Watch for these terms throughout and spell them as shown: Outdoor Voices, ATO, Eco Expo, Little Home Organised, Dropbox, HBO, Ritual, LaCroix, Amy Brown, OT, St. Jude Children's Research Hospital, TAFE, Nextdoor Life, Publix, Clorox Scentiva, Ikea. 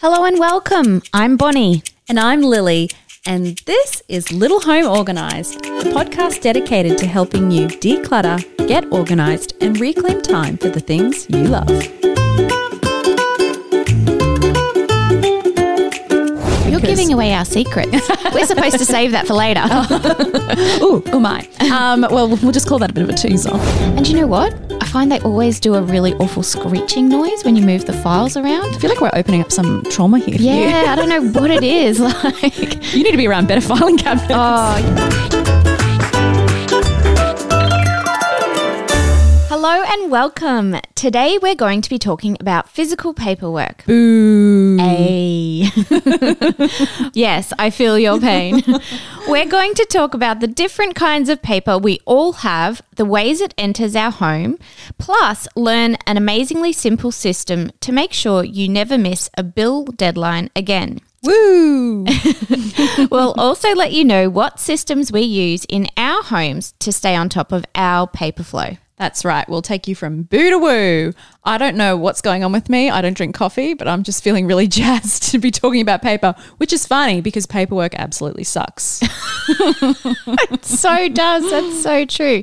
Hello and welcome. I'm Bonnie. And I'm Lily. And this is Little Home Organised, the podcast dedicated to helping you declutter, get organised, and reclaim time for the things you love. You're giving away our secrets. We're supposed to save that for later. Oh my. We'll just call that a bit of a teaser. And you know what? I find they always do a really awful screeching noise when you move the files around. I feel like we're opening up some trauma here. Yeah, I don't know what it is. Like, you need to be around better filing cabinets. Hello and welcome. Today we're going to be talking about physical paperwork. Boo. Ay. Yes, I feel your pain. We're going to talk about the different kinds of paper we all have, the ways it enters our home, plus learn an amazingly simple system to make sure you never miss a bill deadline again. Woo! We'll also let you know what systems we use in our homes to stay on top of our paper flow. That's right. We'll take you from boo to woo. I don't know what's going on with me. I don't drink coffee, but I'm just feeling really jazzed to be talking about paper, which is funny because paperwork absolutely sucks. It so does. That's so true.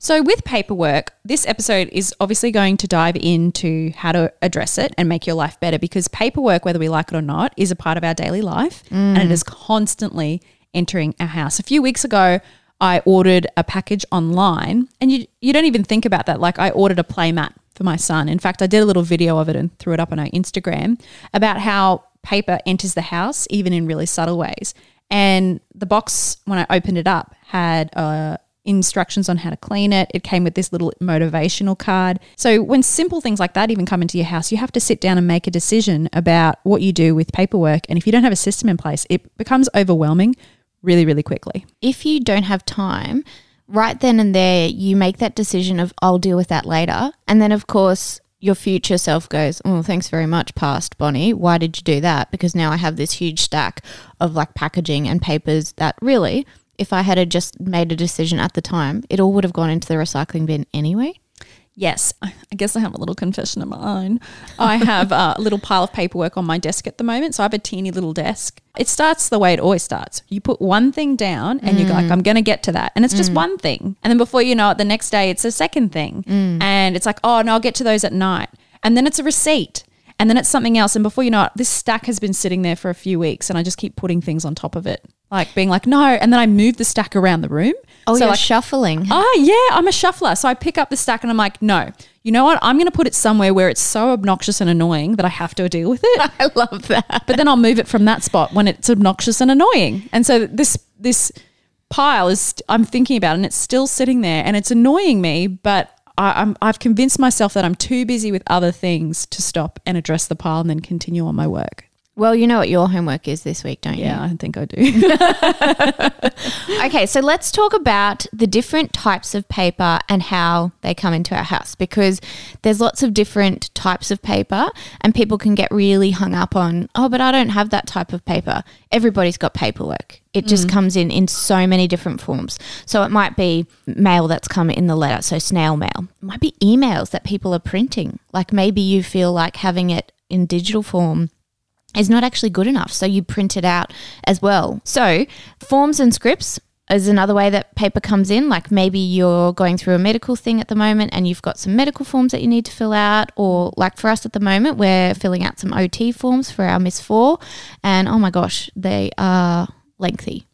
So with paperwork, this episode is obviously going to dive into how to address it and make your life better, because paperwork, whether we like it or not, is a part of our daily life and it is constantly entering our house. A few weeks ago, I ordered a package online, and you don't even think about that. Like, I ordered a playmat for my son. In fact, I did a little video of it and threw it up on our Instagram about how paper enters the house, even in really subtle ways. And the box, when I opened it up, had instructions on how to clean it. It came with this little motivational card. So when simple things like that even come into your house, you have to sit down and make a decision about what you do with paperwork. And if you don't have a system in place, it becomes overwhelming really, really quickly. If you don't have time, right then and there, you make that decision of, I'll deal with that later. And then, of course, your future self goes, oh, thanks very much, past Bonnie. Why did you do that? Because now I have this huge stack of like packaging and papers that really, if I had just made a decision at the time, it all would have gone into the recycling bin anyway. Yes, I guess I have a little confession of my own. I have a little pile of paperwork on my desk at the moment. So I have a teeny little desk. It starts the way it always starts. You put one thing down and you're like, I'm going to get to that. And it's just one thing. And then before you know it, the next day it's a second thing. And it's like, oh, no, I'll get to those at night. And then it's a receipt. And then it's something else. And before you know it, this stack has been sitting there for a few weeks and I just keep putting things on top of it. Like being like, no. And then I move the stack around the room. Oh, so you're like, shuffling. Oh, yeah, I'm a shuffler. So I pick up the stack and I'm like, no, you know what? I'm going to put it somewhere where it's so obnoxious and annoying that I have to deal with it. I love that. But then I'll move it from that spot when it's obnoxious and annoying. And so this pile is, I'm thinking about it and it's still sitting there and it's annoying me, but I've convinced myself that I'm too busy with other things to stop and address the pile and then continue on my work. Well, you know what your homework is this week, don't you? Yeah, I think I do. Okay, so let's talk about the different types of paper and how they come into our house, because there's lots of different types of paper and people can get really hung up on, oh, but I don't have that type of paper. Everybody's got paperwork. It just comes in so many different forms. So it might be mail that's come in the letter, so snail mail. It might be emails that people are printing. Like maybe you feel like having it in digital form is not actually good enough, so you print it out as well. So forms and scripts is another way that paper comes in. Like maybe you're going through a medical thing at the moment and you've got some medical forms that you need to fill out, or like for us at the moment, we're filling out some OT forms for our Miss 4 and oh my gosh, they are lengthy.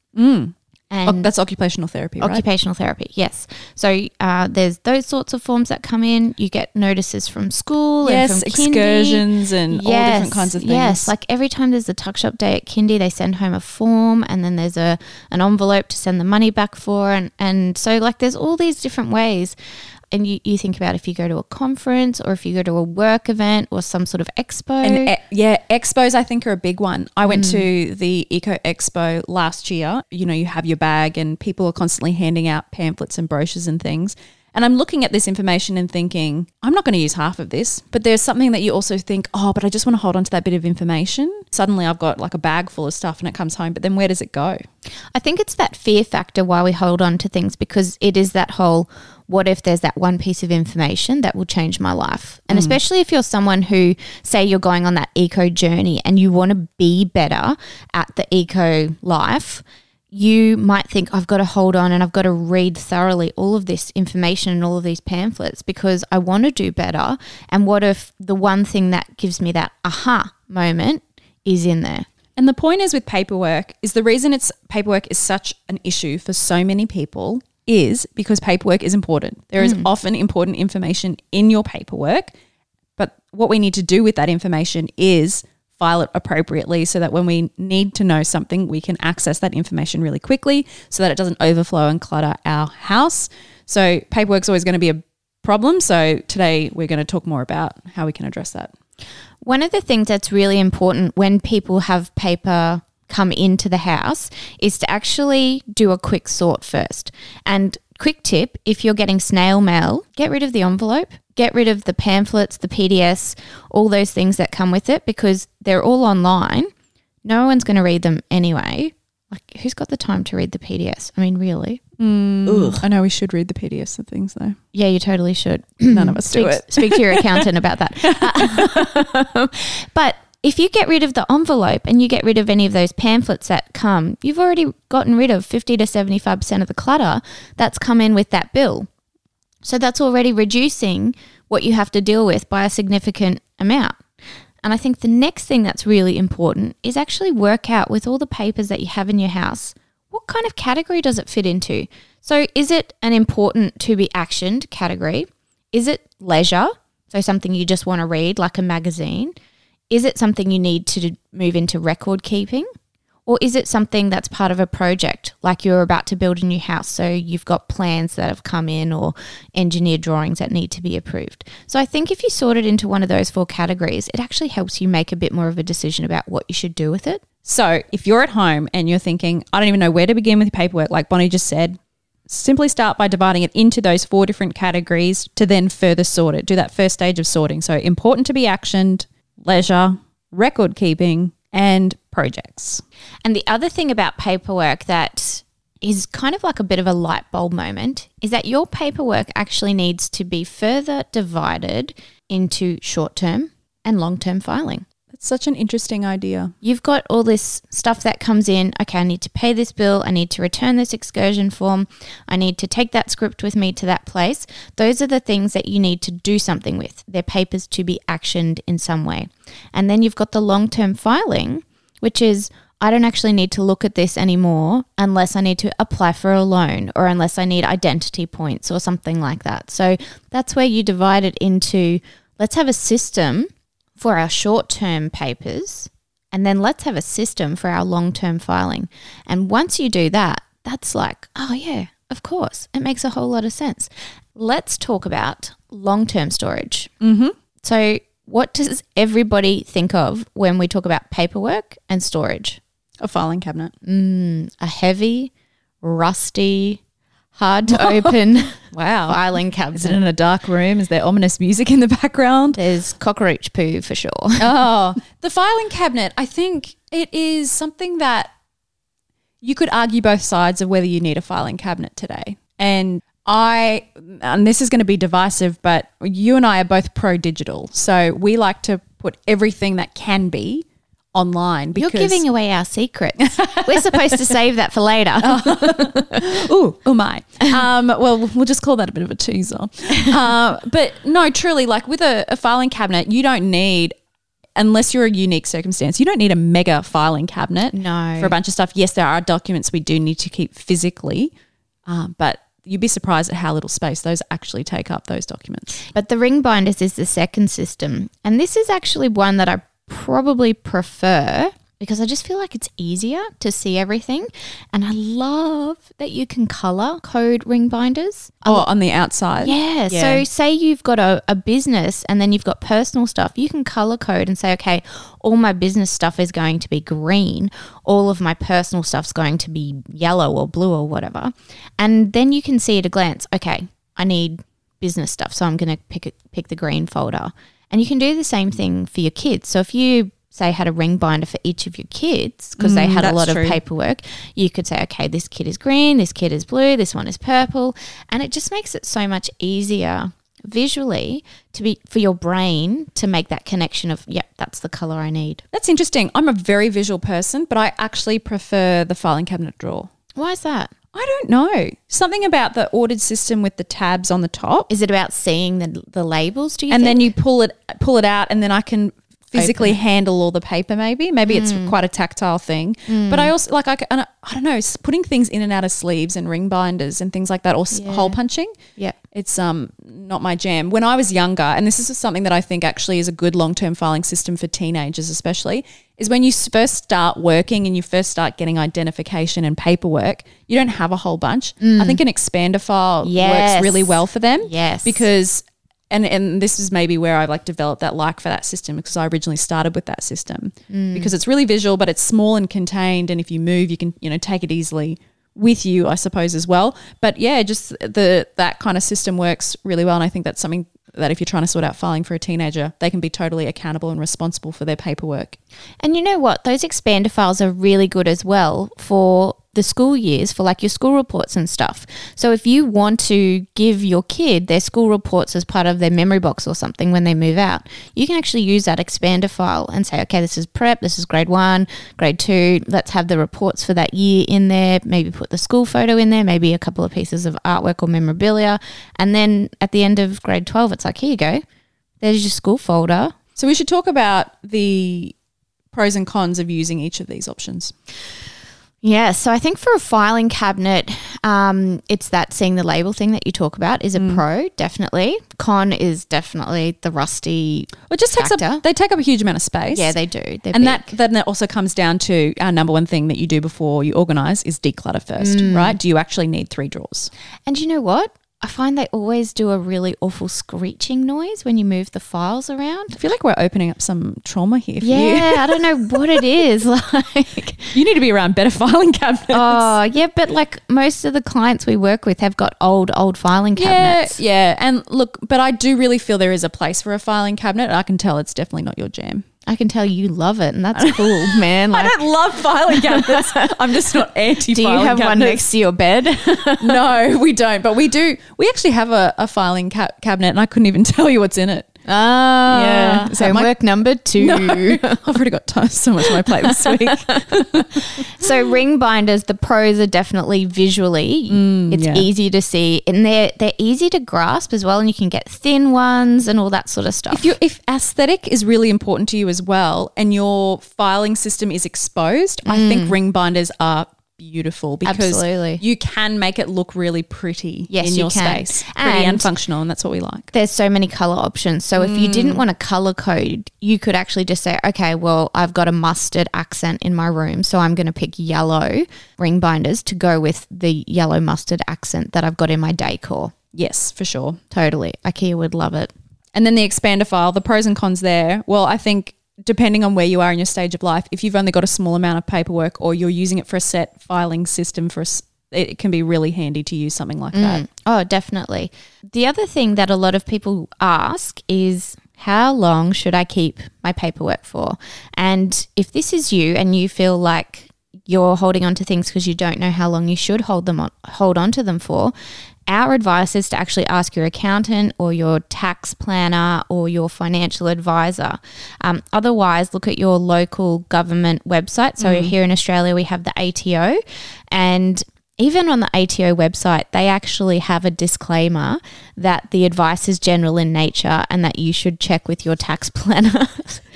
And that's occupational therapy, right? Occupational therapy, yes. So there's those sorts of forms that come in. You get notices from school and from excursions kindy. And all different kinds of things. Yes, like every time there's a tuck shop day at kindy, they send home a form and then there's an envelope to send the money back for. And so like there's all these different ways. And you think about if you go to a conference or if you go to a work event or some sort of expo. And expos I think are a big one. I went to the Eco Expo last year. You know, you have your bag and people are constantly handing out pamphlets and brochures and things. And I'm looking at this information and thinking, I'm not going to use half of this. But there's something that you also think, oh, but I just want to hold on to that bit of information. Suddenly I've got like a bag full of stuff and it comes home. But then where does it go? I think it's that fear factor why we hold on to things, because it is that whole what if there's that one piece of information that will change my life? And especially if you're someone who, say you're going on that eco journey and you want to be better at the eco life, you might think, I've got to hold on and I've got to read thoroughly all of this information and all of these pamphlets because I want to do better. And what if the one thing that gives me that aha moment is in there? And the point is with paperwork is the reason it's paperwork is such an issue for so many people is because paperwork is important. There is often important information in your paperwork, but what we need to do with that information is file it appropriately so that when we need to know something, we can access that information really quickly so that it doesn't overflow and clutter our house. So paperwork's always going to be a problem. So today we're going to talk more about how we can address that. One of the things that's really important when people have paper come into the house is to actually do a quick sort first. And quick tip, if you're getting snail mail, get rid of the envelope, get rid of the pamphlets, the PDFs, all those things that come with it because they're all online. No one's going to read them anyway. Like, who's got the time to read the PDFs? I mean, really? I know we should read the PDFs of things though. Yeah, you totally should. None of us do it. Speak to your accountant about that. But if you get rid of the envelope and you get rid of any of those pamphlets that come, you've already gotten rid of 50 to 75% of the clutter that's come in with that bill. So that's already reducing what you have to deal with by a significant amount. And I think the next thing that's really important is actually work out with all the papers that you have in your house, what kind of category does it fit into? So is it an important to be actioned category? Is it leisure? So something you just want to read like a magazine? Is it something you need to move into record keeping? Or is it something that's part of a project, like you're about to build a new house, so you've got plans that have come in or engineered drawings that need to be approved? So I think if you sort it into one of those four categories, it actually helps you make a bit more of a decision about what you should do with it. So if you're at home and you're thinking, I don't even know where to begin with paperwork, like Bonnie just said, simply start by dividing it into those four different categories to then further sort it. Do that first stage of sorting. So important to be actioned, leisure, record keeping, and projects. And the other thing about paperwork that is kind of like a bit of a light bulb moment is that your paperwork actually needs to be further divided into short-term and long-term filing. That's such an interesting idea. You've got all this stuff that comes in. Okay, I need to pay this bill. I need to return this excursion form. I need to take that script with me to that place. Those are the things that you need to do something with. They're papers to be actioned in some way. And then you've got the long-term filing, which is I don't actually need to look at this anymore unless I need to apply for a loan or unless I need identity points or something like that. So that's where you divide it into let's have a system for our short-term papers and then let's have a system for our long-term filing. And once you do that, that's like, oh yeah, of course. It makes a whole lot of sense. Let's talk about long-term storage. So what does everybody think of when we talk about paperwork and storage? A filing cabinet. A heavy, rusty, hard to open filing cabinet. Is it in a dark room? Is there ominous music in the background? There's cockroach poo for sure. Oh, the filing cabinet, I think it is something that you could argue both sides of whether you need a filing cabinet today. And this is going to be divisive, but you and I are both pro-digital. So we like to put everything that can be online. Because you're giving away our secrets. We're supposed to save that for later. Oh my. Well, we'll just call that a bit of a teaser. But no, truly, like with a filing cabinet, you don't need, unless you're a unique circumstance, you don't need a mega filing cabinet for a bunch of stuff. Yes, there are documents we do need to keep physically, but you'd be surprised at how little space those actually take up, those documents. But the ring binders is the second system. And this is actually one that I probably prefer because I just feel like it's easier to see everything. And I love that you can colour code ring binders. Oh, on the outside. Yeah. So say you've got a business and then you've got personal stuff. You can colour code and say, okay, all my business stuff is going to be green. All of my personal stuff's going to be yellow or blue or whatever. And then you can see at a glance, okay, I need business stuff. So I'm going to pick the green folder. And you can do the same thing for your kids. So if you say, had a ring binder for each of your kids because they had a lot of paperwork, you could say, okay, this kid is green, this kid is blue, this one is purple. And it just makes it so much easier visually to be for your brain to make that connection of, yep, that's the colour I need. That's interesting. I'm a very visual person, but I actually prefer the filing cabinet drawer. Why is that? I don't know. Something about the ordered system with the tabs on the top. Is it about seeing the labels, do you think? And then you pull it out and then I can physically handle all the paper maybe. Maybe it's quite a tactile thing. But I also like, I don't know, putting things in and out of sleeves and ring binders and things like that, or hole punching. Yeah. It's not my jam. When I was younger, and this is something that I think actually is a good long-term filing system for teenagers especially, is when you first start working and you first start getting identification and paperwork, you don't have a whole bunch. I think an expander file works really well for them. Yes. Because and this is maybe where I like developed that like for that system, because I originally started with that system because it's really visual, but it's small and contained, and if you move you can, you know, take it easily with you, I suppose, as well. But yeah, just that kind of system works really well, and I think that's something that if you're trying to sort out filing for a teenager, they can be totally accountable and responsible for their paperwork. And you know what? Those expander files are really good as well for the school years, for like your school reports and stuff. So if you want to give your kid their school reports as part of their memory box or something when they move out, you can actually use that expander file and say, okay, this is prep, this is grade 1, grade 2, let's have the reports for that year in there, maybe put the school photo in there, maybe a couple of pieces of artwork or memorabilia, and then at the end of grade 12 it's like, here you go, there's your school folder. So we should talk about the pros and cons of using each of these options. Yeah, so I think for a filing cabinet, it's that seeing the label thing that you talk about is a pro, definitely. Con is definitely the rusty they take up a huge amount of space. Yeah, they do. That also comes down to our number one thing that you do before you organise is declutter first, right? Do you actually need 3 drawers? And you know what? I find they always do a really awful screeching noise when you move the files around. I feel like we're opening up some trauma here for you. Yeah, I don't know what it is. Like, you need to be around better filing cabinets. Oh, yeah, but like most of the clients we work with have got old filing cabinets. Yeah, and look, but I do really feel there is a place for a filing cabinet, and I can tell it's definitely not your jam. I can tell you love it, and that's cool, man. Like, I don't love filing cabinets. I'm just not anti-filing cabinets. Do you have one next to your bed? No, we don't, but we do. We actually have a filing cabinet, and I couldn't even tell you what's in it. Ah, yeah. So homework number 2. No, I've already got so much on my plate this week. So ring binders, the pros are definitely visually. It's easy to see, and they're easy to grasp as well, and you can get thin ones and all that sort of stuff. If aesthetic is really important to you as well, and your filing system is exposed, I think ring binders are beautiful because you can make it look really pretty in your space. Pretty and functional, and that's what we like. There's so many colour options. So if you didn't want to colour code, you could actually just say, okay, well, I've got a mustard accent in my room, so I'm going to pick yellow ring binders to go with the yellow mustard accent that I've got in my decor. Yes, for sure. Totally. IKEA would love it. And then the expander file, the pros and cons there. Well, I think depending on where you are in your stage of life, if you've only got a small amount of paperwork or you're using it for a set filing system, it can be really handy to use something like that. Oh, definitely. The other thing that a lot of people ask is, how long should I keep my paperwork for? And if this is you and you feel like you're holding on to things because you don't know how long you should hold on to them for, our advice is to actually ask your accountant or your tax planner or your financial advisor. Otherwise, look at your local government website. So here in Australia, we have the ATO, and even on the ATO website, they actually have a disclaimer that the advice is general in nature and that you should check with your tax planner.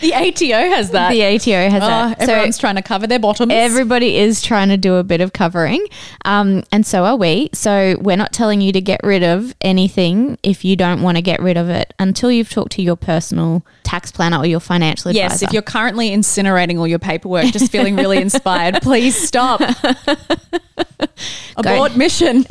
The ATO has that. The ATO has that. Everyone's trying to cover their bottoms. Everybody is trying to do a bit of covering, and so are we. So we're not telling you to get rid of anything if you don't want to get rid of it until you've talked to your personal tax planner or your financial advisor. Yes, if you're currently incinerating all your paperwork, just feeling really inspired, please stop. Abort mission.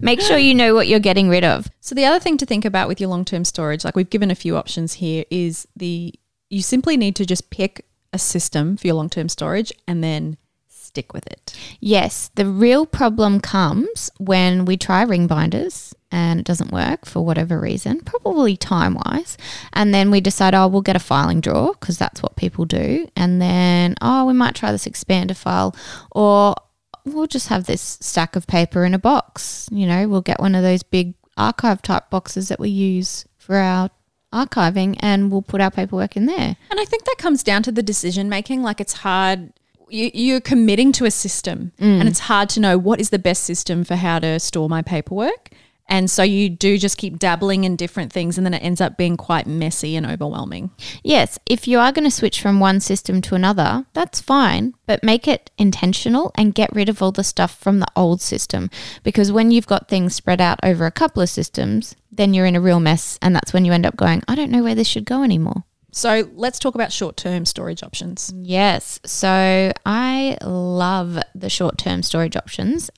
Make sure you know what you're getting rid of. So the other thing to think about with your long-term storage, like we've given a few options here, is you simply need to just pick a system for your long-term storage and then stick with it. Yes, the real problem comes when we try ring binders and it doesn't work for whatever reason, probably time-wise. And then we decide, oh, we'll get a filing drawer because that's what people do. And then, oh, we might try this expander file, or we'll just have this stack of paper in a box. You know, we'll get one of those big archive type boxes that we use for our archiving, and we'll put our paperwork in there. And I think that comes down to the decision making. Like, it's hard. You're committing to a system, and it's hard to know what is the best system for how to store my paperwork. And so you do just keep dabbling in different things, and then it ends up being quite messy and overwhelming. Yes, if you are going to switch from one system to another, that's fine, but make it intentional and get rid of all the stuff from the old system, because when you've got things spread out over a couple of systems, then you're in a real mess, and that's when you end up going, I don't know where this should go anymore. So let's talk about short-term storage options. Yes. So I love the short-term storage options.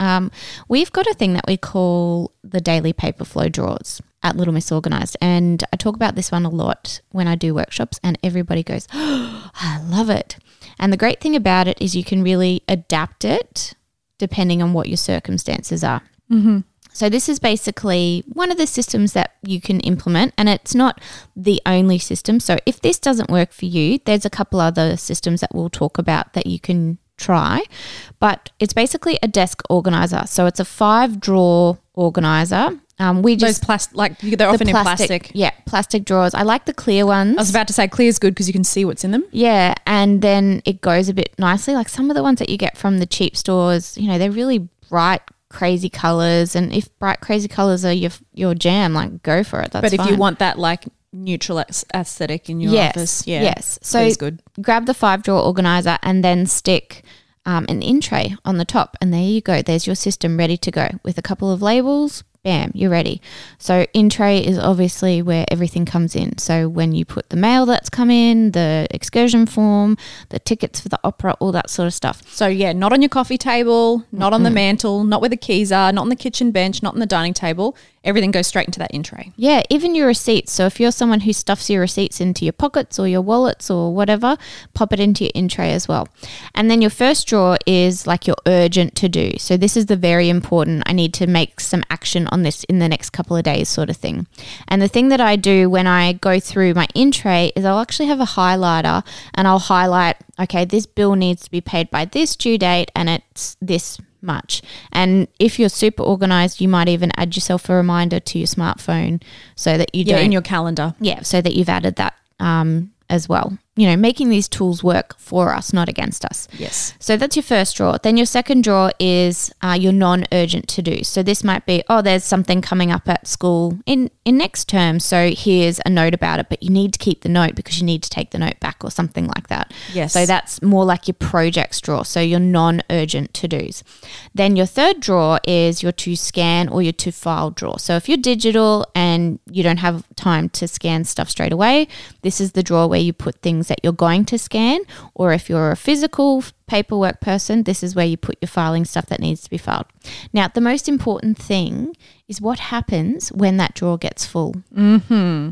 We've got a thing that we call the daily paper flow drawers at Little Miss Organised, and I talk about this one a lot when I do workshops, and everybody goes, oh, I love it. And the great thing about it is you can really adapt it depending on what your circumstances are. Mm-hmm. So this is basically one of the systems that you can implement, and it's not the only system. So if this doesn't work for you, there's a couple other systems that we'll talk about that you can try, but it's basically a desk organizer. So it's a 5-drawer organizer. We just they're often in plastic. Yeah, plastic drawers. I like the clear ones. I was about to say clear is good because you can see what's in them. Yeah, and then it goes a bit nicely. Like some of the ones that you get from the cheap stores, you know, they're really bright, crazy colours, and if bright crazy colours are your jam, like, go for it, that's fine. But if you want that like neutral aesthetic in your office, so good. Grab the 5-drawer organiser and then stick an in tray on the top, and there you go, there's your system ready to go with a couple of labels, bam, you're ready. So in tray is obviously where everything comes in, so when you put the mail that's come in, the excursion form, the tickets for the opera, all that sort of stuff. So yeah, not on your coffee table, not on the mantle, not where the keys are, not on the kitchen bench, not on the dining table. Everything goes straight into that in tray. Yeah, even your receipts. So if you're someone who stuffs your receipts into your pockets or your wallets or whatever, pop it into your in tray as well. And then your first drawer is like your urgent to do. So this is the very important, I need to make some action on this in the next couple of days sort of thing. And the thing that I do when I go through my in tray is I'll actually have a highlighter, and I'll highlight, okay, this bill needs to be paid by this due date, and it's this much. And if you're super organized, you might even add yourself a reminder to your smartphone so that you in your calendar. Yeah, so that you've added that as well. You know, making these tools work for us, not against us. Yes. So that's your first drawer. Then your second drawer is your non-urgent to-do. So this might be, oh, there's something coming up at school in next term, so here's a note about it, but you need to keep the note because you need to take the note back or something like that. Yes. So that's more like your projects drawer, so your non-urgent to-dos. Then your third drawer is your to-scan or your to-file drawer. So if you're digital and you don't have time to scan stuff straight away, this is the drawer where you put things that you're going to scan, or if you're a physical paperwork person, this is where you put your filing stuff that needs to be filed. Now, the most important thing is what happens when that drawer gets full. Mm-hmm.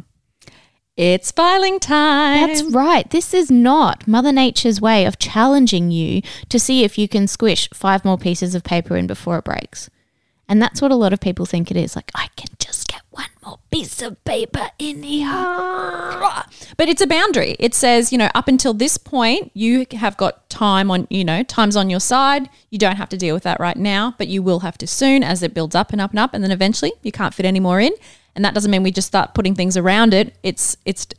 It's filing time. That's right. This is not Mother Nature's way of challenging you to see if you can squish 5 more pieces of paper in before it breaks. And that's what a lot of people think it is. Like, I can just get one more piece of paper in here. But it's a boundary. It says, you know, up until this point, you have got time on, you know, time's on your side. You don't have to deal with that right now, but you will have to soon as it builds up and up and up. And then eventually you can't fit any more in. And that doesn't mean we just start putting things around it. It's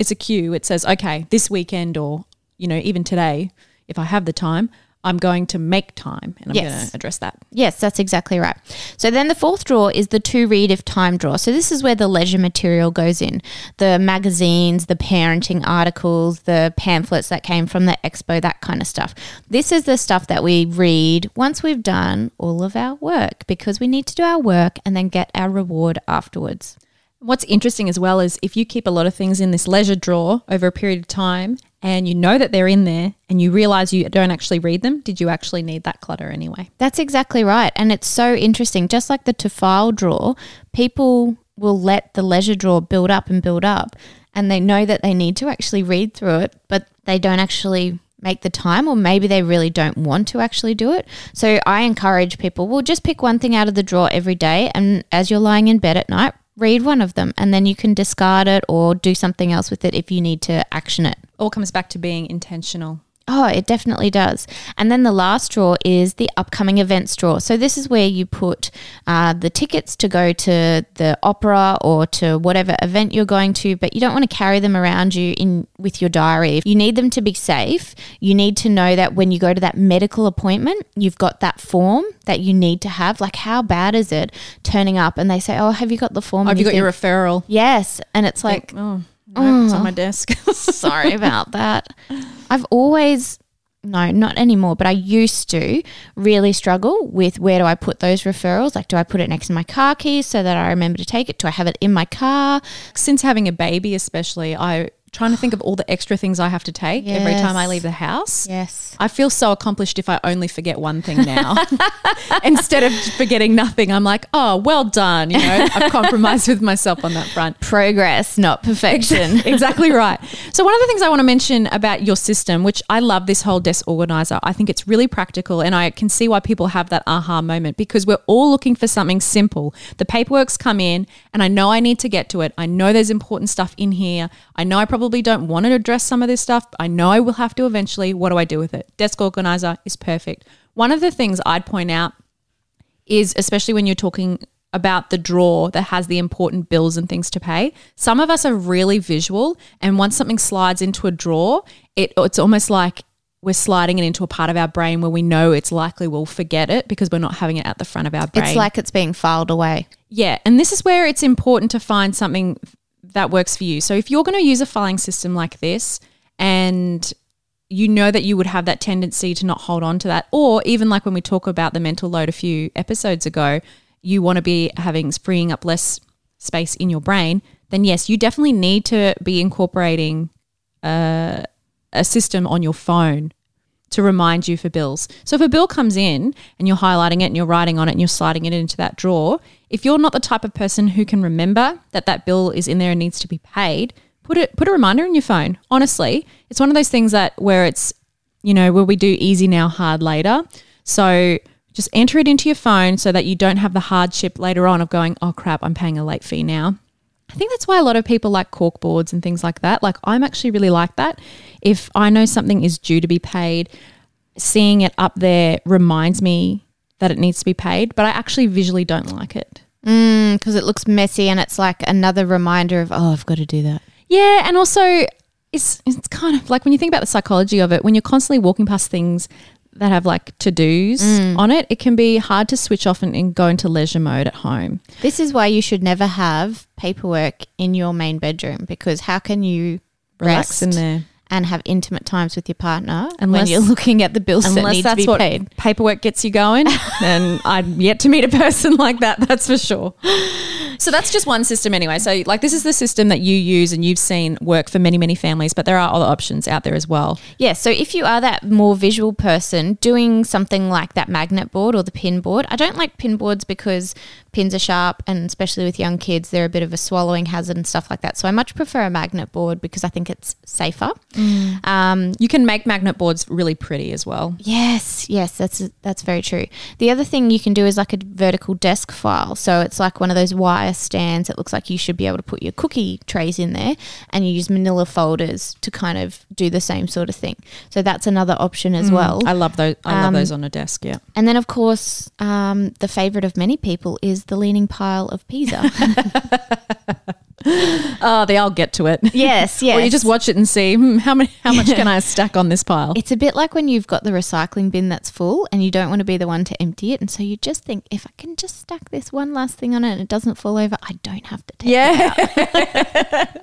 a cue. It says, okay, this weekend or, you know, even today, if I have the time, I'm going to make time, and I'm going to address that. Yes, that's exactly right. So then the fourth drawer is the to-read if time drawer. So this is where the leisure material goes in, the magazines, the parenting articles, the pamphlets that came from the expo, that kind of stuff. This is the stuff that we read once we've done all of our work, because we need to do our work and then get our reward afterwards. What's interesting as well is if you keep a lot of things in this leisure drawer over a period of time and you know that they're in there and you realise you don't actually read them, did you actually need that clutter anyway? That's exactly right. And it's so interesting. Just like the to-file drawer, people will let the leisure drawer build up and they know that they need to actually read through it, but they don't actually make the time, or maybe they really don't want to actually do it. So I encourage people, well, just pick one thing out of the drawer every day, and as you're lying in bed at night, read one of them, and then you can discard it or do something else with it if you need to action it. All comes back to being intentional. Oh, it definitely does. And then the last drawer is the upcoming events drawer. So this is where you put the tickets to go to the opera or to whatever event you're going to, but you don't want to carry them around you in with your diary. You need them to be safe. You need to know that when you go to that medical appointment, you've got that form that you need to have. Like, how bad is it turning up and they say, oh, have you got the form? Oh, have you got your referral? Yes. And it's like, oh. No, it's on my desk. Sorry about that. I've always, no, not anymore, but I used to really struggle with where do I put those referrals? Like, do I put it next to my car keys so that I remember to take it? Do I have it in my car? Since having a baby especially, I'm trying to think of all the extra things I have to take every time I leave the house. Yes. I feel so accomplished if I only forget one thing now. Instead of forgetting nothing, I'm like, oh, well done. You know, I've compromised with myself on that front. Progress, not perfection. Exactly right. So one of the things I want to mention about your system, which I love this whole desk organizer, I think it's really practical, and I can see why people have that aha moment, because we're all looking for something simple. The paperwork's come in and I know I need to get to it. I know there's important stuff in here. I know I probably don't want to address some of this stuff. I know I will have to eventually. What do I do with it? Desk organizer is perfect. One of the things I'd point out is, especially when you're talking about the drawer that has the important bills and things to pay, some of us are really visual, and once something slides into a drawer, it's almost like we're sliding it into a part of our brain where we know it's likely we'll forget it because we're not having it at the front of our brain. It's like it's being filed away. Yeah, and this is where it's important to find something that works for you. So if you're going to use a filing system like this and you know that you would have that tendency to not hold on to that, or even like when we talk about the mental load a few episodes ago, you want to be freeing up less space in your brain, then yes, you definitely need to be incorporating a system on your phone to remind you for bills. So if a bill comes in and you're highlighting it and you're writing on it and you're sliding it into that drawer, if you're not the type of person who can remember that that bill is in there and needs to be paid, put a reminder in your phone. Honestly, it's one of those things that where it's, you know, where we do easy now, hard later. So just enter it into your phone so that you don't have the hardship later on of going, oh crap, I'm paying a late fee now. I think that's why a lot of people like cork boards and things like that. Like, I'm actually really like that. If I know something is due to be paid, seeing it up there reminds me that it needs to be paid, but I actually visually don't like it. Because it looks messy and it's like another reminder of, oh, I've got to do that. Yeah, and also it's kind of like when you think about the psychology of it, when you're constantly walking past things that have like to-dos on it, it can be hard to switch off and go into leisure mode at home. This is why you should never have paperwork in your main bedroom, because how can you relax in there and have intimate times with your partner unless, when you're looking at the bills that need to be paid? Unless paperwork gets you going, then I'm yet to meet a person like that, that's for sure. So that's just one system anyway. So like, this is the system that you use and you've seen work for many, many families, but there are other options out there as well. Yeah, so if you are that more visual person, doing something like that magnet board or the pin board. I don't like pin boards because pins are sharp, and especially with young kids, they're a bit of a swallowing hazard and stuff like that. So I much prefer a magnet board because I think it's safer. You can make magnet boards really pretty as well. Yes, that's very true. The other thing you can do is like a vertical desk file. So it's like one of those wire stands. It looks like you should be able to put your cookie trays in there, and you use manila folders to kind of do the same sort of thing. So that's another option as well. I love those. I love those on a desk, yeah. And then, of course, the favourite of many people is the leaning pile of Pisa. Oh, they all get to it. Yes. Or you just watch it and see how much can I stack on this pile. It's a bit like when you've got the recycling bin that's full and you don't want to be the one to empty it, and so you just think, if I can just stack this one last thing on it and it doesn't fall over, I don't have to take it out.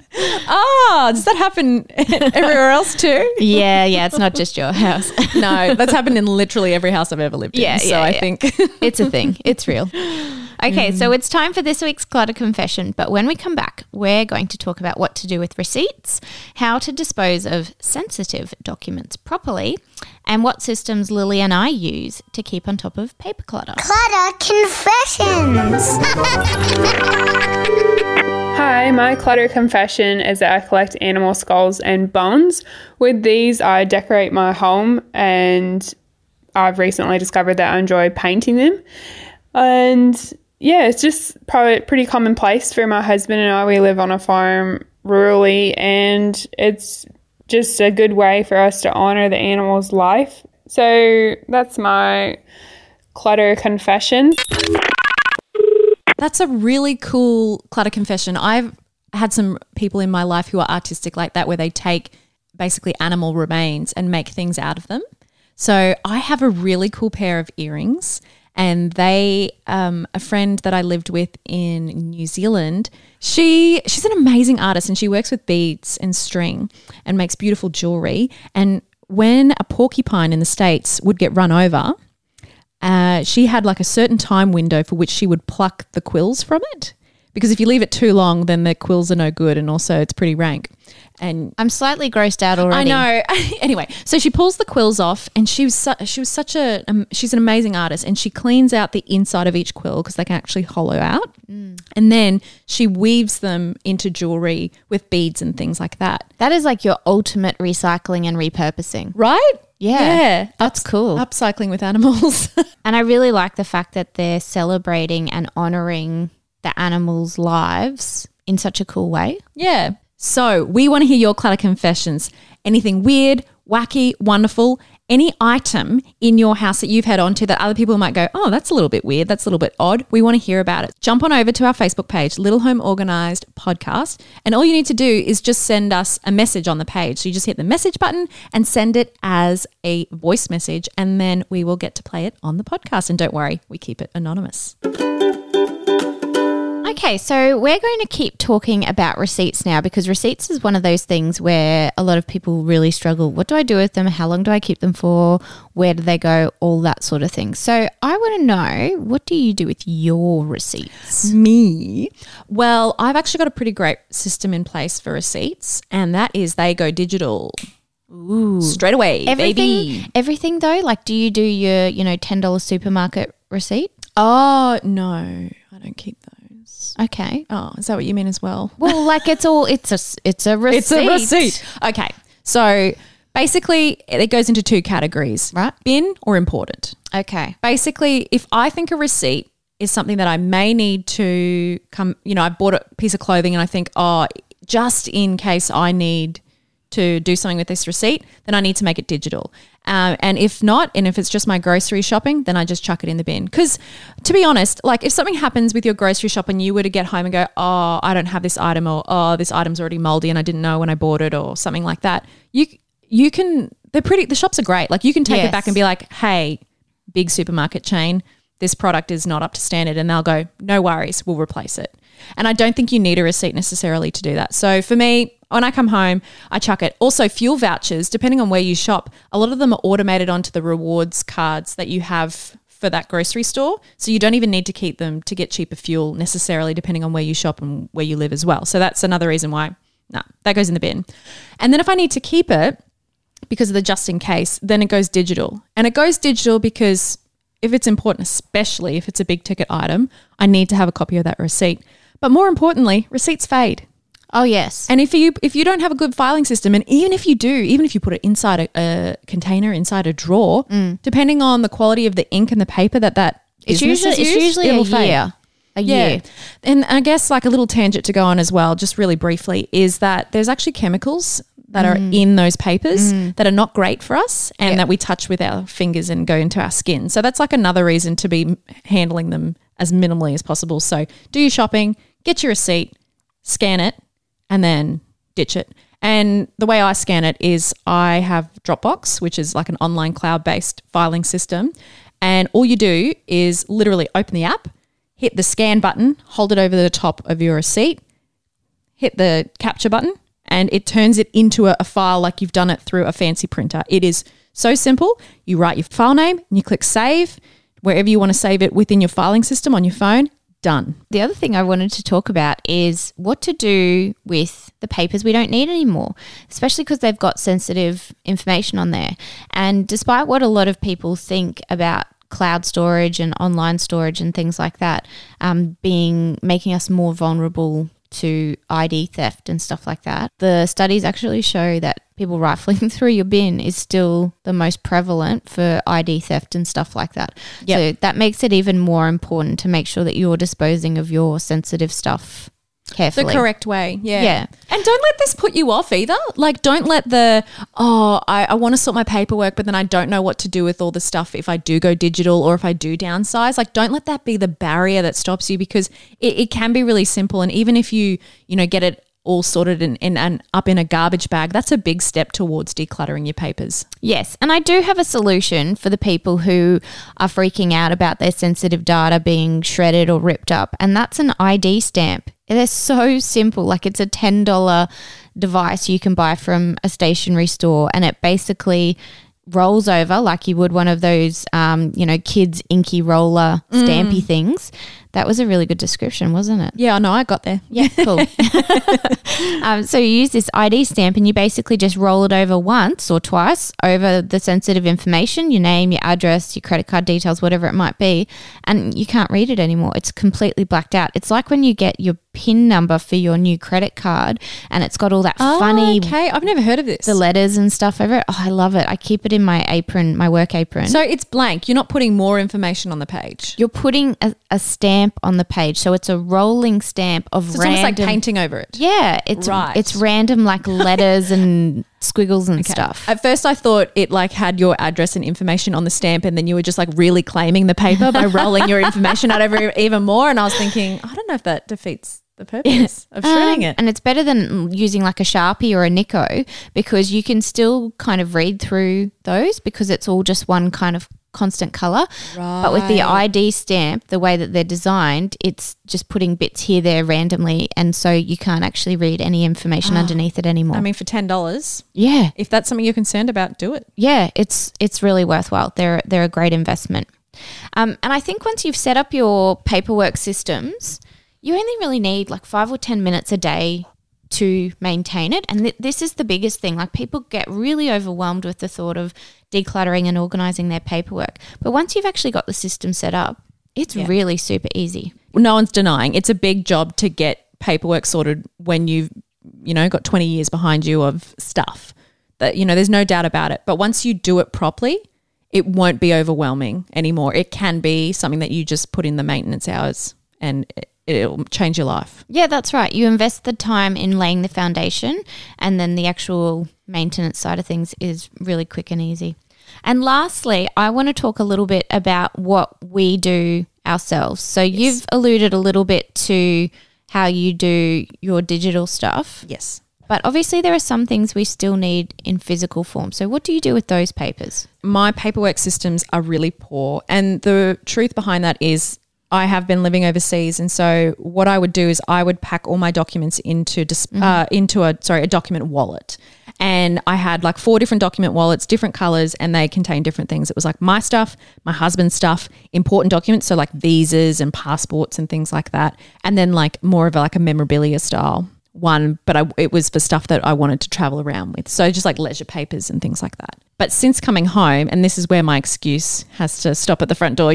Oh, does that happen everywhere else too? Yeah, it's not just your house. No, that's happened in literally every house I've ever lived in. I think it's a thing. It's real. Okay, so it's time for this week's Clutter Confession, but when we come back, we're going to talk about what to do with receipts, how to dispose of sensitive documents properly, and what systems Lily and I use to keep on top of paper clutter. Clutter Confessions! Hi, my clutter confession is that I collect animal skulls and bones. With these, I decorate my home, and I've recently discovered that I enjoy painting them. And yeah, it's just probably pretty commonplace for my husband and I. We live on a farm rurally, and it's just a good way for us to honor the animal's life. So that's my clutter confession. That's a really cool clutter confession. I've had some people in my life who are artistic like that, where they take basically animal remains and make things out of them. So I have a really cool pair of earrings, and they, a friend that I lived with in New Zealand, she's an amazing artist, and she works with beads and string and makes beautiful jewelry. And when a porcupine in the States would get run over, she had like a certain time window for which she would pluck the quills from it, because if you leave it too long, then the quills are no good, and also it's pretty rank. And I'm slightly grossed out already. I know. Anyway, so she pulls the quills off, and she's an amazing artist, and she cleans out the inside of each quill because they can actually hollow out, and then she weaves them into jewelry with beads and things like that. That is like your ultimate recycling and repurposing, right? Yeah, that's cool. Upcycling with animals. And I really like the fact that they're celebrating and honouring the animals' lives in such a cool way. Yeah. So we want to hear your clutter confessions. Anything weird, wacky, wonderful, any item in your house that you've had onto that other people might go, oh, that's a little bit weird, that's a little bit odd. We want to hear about it. Jump on over to our Facebook page, Little Home Organised Podcast, and all you need to do is just send us a message on the page. So you just hit the message button and send it as a voice message, and then we will get to play it on the podcast. And don't worry, we keep it anonymous. Okay, so we're going to keep talking about receipts now, because receipts is one of those things where a lot of people really struggle. What do I do with them? How long do I keep them for? Where do they go? All that sort of thing. So I want to know, what do you do with your receipts? Me? Well, I've actually got a pretty great system in place for receipts, and that is they go digital. Ooh. Straight away, baby. Everything though? Like, do you do your, $10 supermarket receipt? Oh, no, I don't keep those. Okay. Oh, is that what you mean as well? Well, like it's a receipt. It's a receipt. Okay. So basically it goes into two categories, right? Bin or important. Okay. Basically, if I think a receipt is something that I may need to come, I bought a piece of clothing and I think, oh, just in case I need to do something with this receipt, then I need to make it digital. And if not, and if it's just my grocery shopping, then I just chuck it in the bin. Because to be honest, like if something happens with your grocery shop and you were to get home and go, oh, I don't have this item, or oh, this item's already moldy and I didn't know when I bought it, or something like that, you can, the shops are great. Like you can take it back and be like, hey, big supermarket chain, this product is not up to standard, and they'll go, no worries, we'll replace it. And I don't think you need a receipt necessarily to do that. So for me, when I come home, I chuck it. Also, fuel vouchers, depending on where you shop, a lot of them are automated onto the rewards cards that you have for that grocery store. So you don't even need to keep them to get cheaper fuel necessarily, depending on where you shop and where you live as well. So that's another reason why, that goes in the bin. And then if I need to keep it because of the just in case, then it goes digital. And it goes digital because if it's important, especially if it's a big ticket item, I need to have a copy of that receipt. But more importantly, receipts fade. Oh, yes. And if you don't have a good filing system, and even if you do, even if you put it inside a container, inside a drawer, depending on the quality of the ink and the paper that it's usually a year. And I guess like a little tangent to go on as well, just really briefly, is that there's actually chemicals that are in those papers that are not great for us, and that we touch with our fingers and go into our skin. So that's like another reason to be handling them as minimally as possible. So do your shopping, get your receipt, scan it, and then ditch it. And the way I scan it is I have Dropbox, which is like an online cloud-based filing system. And all you do is literally open the app, hit the scan button, hold it over the top of your receipt, hit the capture button, and it turns it into a file like you've done it through a fancy printer. It is so simple. You write your file name and you click save wherever you want to save it within your filing system on your phone. Done. The other thing I wanted to talk about is what to do with the papers we don't need anymore, especially because they've got sensitive information on there. And despite what a lot of people think about cloud storage and online storage and things like that, making us more vulnerable to ID theft and stuff like that. The studies actually show that people rifling through your bin is still the most prevalent for ID theft and stuff like that. Yep. So that makes it even more important to make sure that you're disposing of your sensitive stuff carefully. The correct way, yeah. And don't let this put you off either. Like, don't let the, I want to sort my paperwork, but then I don't know what to do with all the stuff if I do go digital or if I do downsize. Like, don't let that be the barrier that stops you, because it can be really simple. And even if you get it all sorted and up in a garbage bag, that's a big step towards decluttering your papers. Yes, and I do have a solution for the people who are freaking out about their sensitive data being shredded or ripped up, and that's an ID stamp. They're so simple. Like, it's a $10 device you can buy from a stationery store, and it basically rolls over like you would one of those, kids' inky roller stampy things. That was a really good description, wasn't it? Yeah, I know. I got there. Yeah, cool. So you use this ID stamp and you basically just roll it over once or twice over the sensitive information, your name, your address, your credit card details, whatever it might be, and you can't read it anymore. It's completely blacked out. It's like when you get your PIN number for your new credit card and it's got all that funny – okay. I've never heard of this. The letters and stuff over it. Oh, I love it. I keep it in my apron, my work apron. So it's blank. You're not putting more information on the page. You're putting a stamp on the page, so it's a rolling stamp of random. It's almost like painting over it. Yeah, it's right. It's random, like letters and squiggles and stuff. At first I thought it like had your address and information on the stamp, and then you were just like really claiming the paper by rolling your information out over even more, and I was thinking, I don't know if that defeats the purpose of shredding it. And it's better than using like a Sharpie or a Nikko, because you can still kind of read through those because it's all just one kind of constant colour. Right. But with the ID stamp, the way that they're designed, it's just putting bits here, there randomly, and so you can't actually read any information underneath it anymore. I mean, for $10. Yeah. If that's something you're concerned about, do it. Yeah, it's really worthwhile. They're a great investment. And I think once you've set up your paperwork systems, you only really need like 5 or 10 minutes a day to maintain it. And this is the biggest thing. Like, people get really overwhelmed with the thought of decluttering and organising their paperwork. But once you've actually got the system set up, it's really super easy. No one's denying it's a big job to get paperwork sorted when you've, got 20 years behind you of stuff. That, there's no doubt about it. But once you do it properly, it won't be overwhelming anymore. It can be something that you just put in the maintenance hours and it'll change your life. Yeah, that's right. You invest the time in laying the foundation, and then the actual maintenance side of things is really quick and easy. And lastly, I want to talk a little bit about what we do ourselves. So you've alluded a little bit to how you do your digital stuff. Yes. But obviously there are some things we still need in physical form. So what do you do with those papers? My paperwork systems are really poor, and the truth behind that is I have been living overseas, and so what I would do is I would pack all my documents into a document wallet, and I had like 4 different document wallets, different colors, and they contained different things. It was like my stuff, my husband's stuff, important documents, so like visas and passports and things like that, and then like more of a memorabilia style one, but it was for stuff that I wanted to travel around with. So just like leisure papers and things like that. But since coming home, and this is where my excuse has to stop at the front door,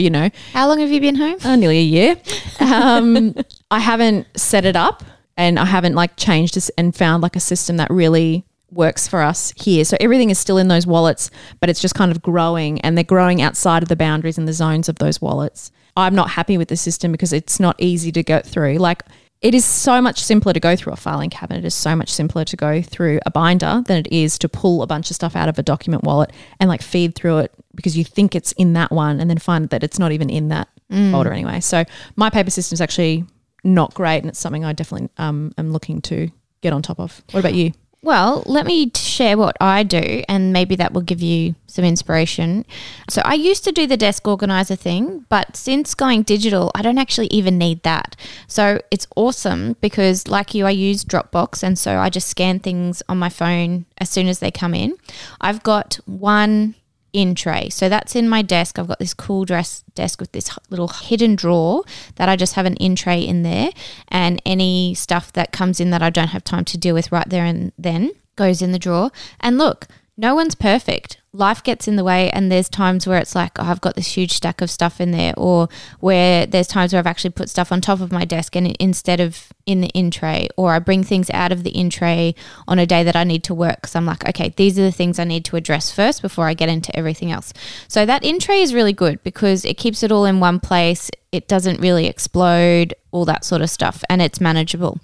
How long have you been home? Nearly a year. I haven't set it up, and I haven't like changed this and found like a system that really works for us here. So everything is still in those wallets, but it's just kind of growing, and they're growing outside of the boundaries and the zones of those wallets. I'm not happy with the system because it's not easy to go through. Like, it is so much simpler to go through a filing cabinet. It is so much simpler to go through a binder than it is to pull a bunch of stuff out of a document wallet and like feed through it, because you think it's in that one and then find that it's not even in that folder anyway. So my paper system is actually not great, and it's something I definitely am looking to get on top of. What about you? Well, let me share what I do, and maybe that will give you some inspiration. So I used to do the desk organizer thing, but since going digital, I don't actually even need that. So it's awesome because, like you, I use Dropbox, and so I just scan things on my phone as soon as they come in. I've got one in tray. So that's in my desk. I've got this cool desk with this little hidden drawer that I just have an in tray in there, and any stuff that comes in that I don't have time to deal with right there and then goes in the drawer. And look, No one's perfect. Life gets in the way, and there's times where it's like, oh, I've got this huge stack of stuff in there, or where there's times where I've actually put stuff on top of my desk and instead of in the in-tray, or I bring things out of the in-tray on a day that I need to work because I'm like, okay, these are the things I need to address first before I get into everything else. So that in-tray is really good because it keeps it all in one place. It doesn't really explode, all that sort of stuff, and it's manageable.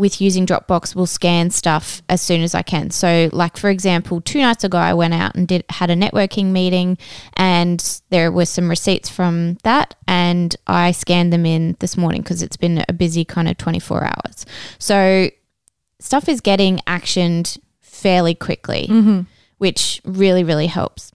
With using Dropbox, we'll scan stuff as soon as I can. So like, for example, 2 nights ago, I went out and had a networking meeting, and there were some receipts from that, and I scanned them in this morning because it's been a busy kind of 24 hours. So stuff is getting actioned fairly quickly, which really, really helps.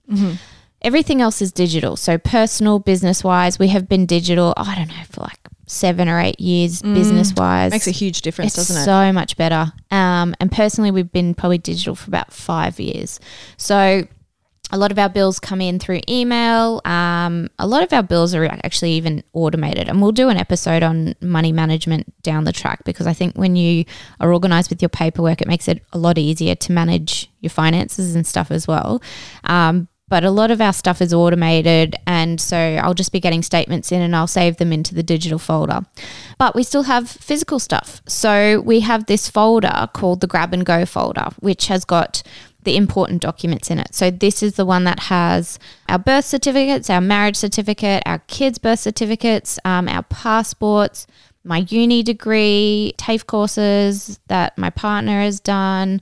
Everything else is digital. So personal, business-wise, we have been digital, I don't know, for like 7 or 8 years business-wise. Makes a huge difference, doesn't it? So much better. And personally, we've been probably digital for about 5 years. So a lot of our bills come in through email. A lot of our bills are actually even automated, and we'll do an episode on money management down the track because I think when you are organised with your paperwork, it makes it a lot easier to manage your finances and stuff as well. But a lot of our stuff is automated, and so I'll just be getting statements in and I'll save them into the digital folder. But we still have physical stuff. So we have this folder called the Grab and Go folder, which has got the important documents in it. So this is the one that has our birth certificates, our marriage certificate, our kids' birth certificates, our passports, my uni degree, TAFE courses that my partner has done.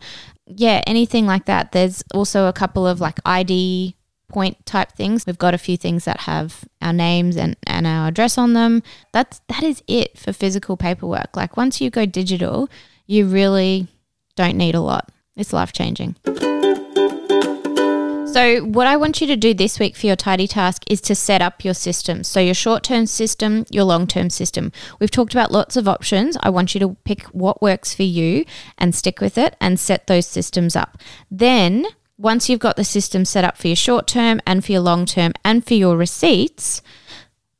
Yeah, anything like that. There's also a couple of like ID point type things. We've got a few things that have our names and our address on them. That is it for physical paperwork. Like once you go digital, you really don't need a lot. It's life-changing. So what I want you to do this week for your tidy task is to set up your system. So your short-term system, your long-term system. We've talked about lots of options. I want you to pick what works for you and stick with it and set those systems up. Then once you've got the system set up for your short-term and for your long-term and for your receipts,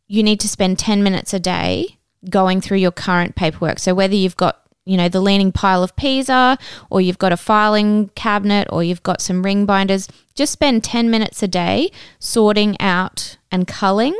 you need to spend 10 minutes a day going through your current paperwork. So whether you've got the leaning pile of pizza, or you've got a filing cabinet, or you've got some ring binders, just spend 10 minutes a day sorting out and culling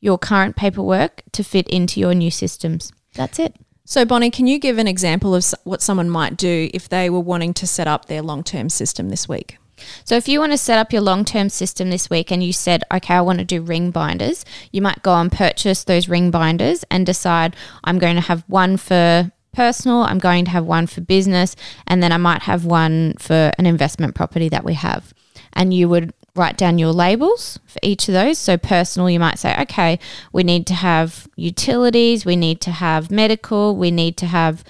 your current paperwork to fit into your new systems. That's it. So Bonnie, can you give an example of what someone might do if they were wanting to set up their long-term system this week? So if you want to set up your long-term system this week and you said, okay, I want to do ring binders, you might go and purchase those ring binders and decide, I'm going to have one for personal, I'm going to have one for business, and then I might have one for an investment property that we have. And you would write down your labels for each of those. So personal, you might say, okay, we need to have utilities, we need to have medical, we need to have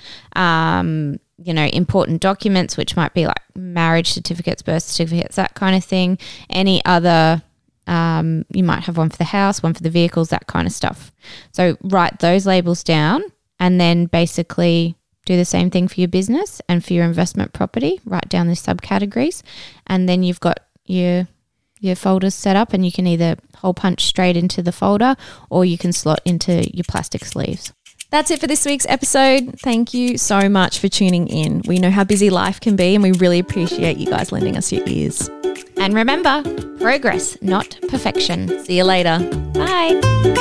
important documents, which might be like marriage certificates, birth certificates, that kind of thing. Any other you might have one for the house, one for the vehicles, that kind of stuff. So write those labels down. And then basically do the same thing for your business and for your investment property. Write down the subcategories, and then you've got your folders set up, and you can either hole punch straight into the folder or you can slot into your plastic sleeves. That's it for this week's episode. Thank you so much for tuning in. We know how busy life can be, and we really appreciate you guys lending us your ears. And remember, progress, not perfection. See you later. Bye.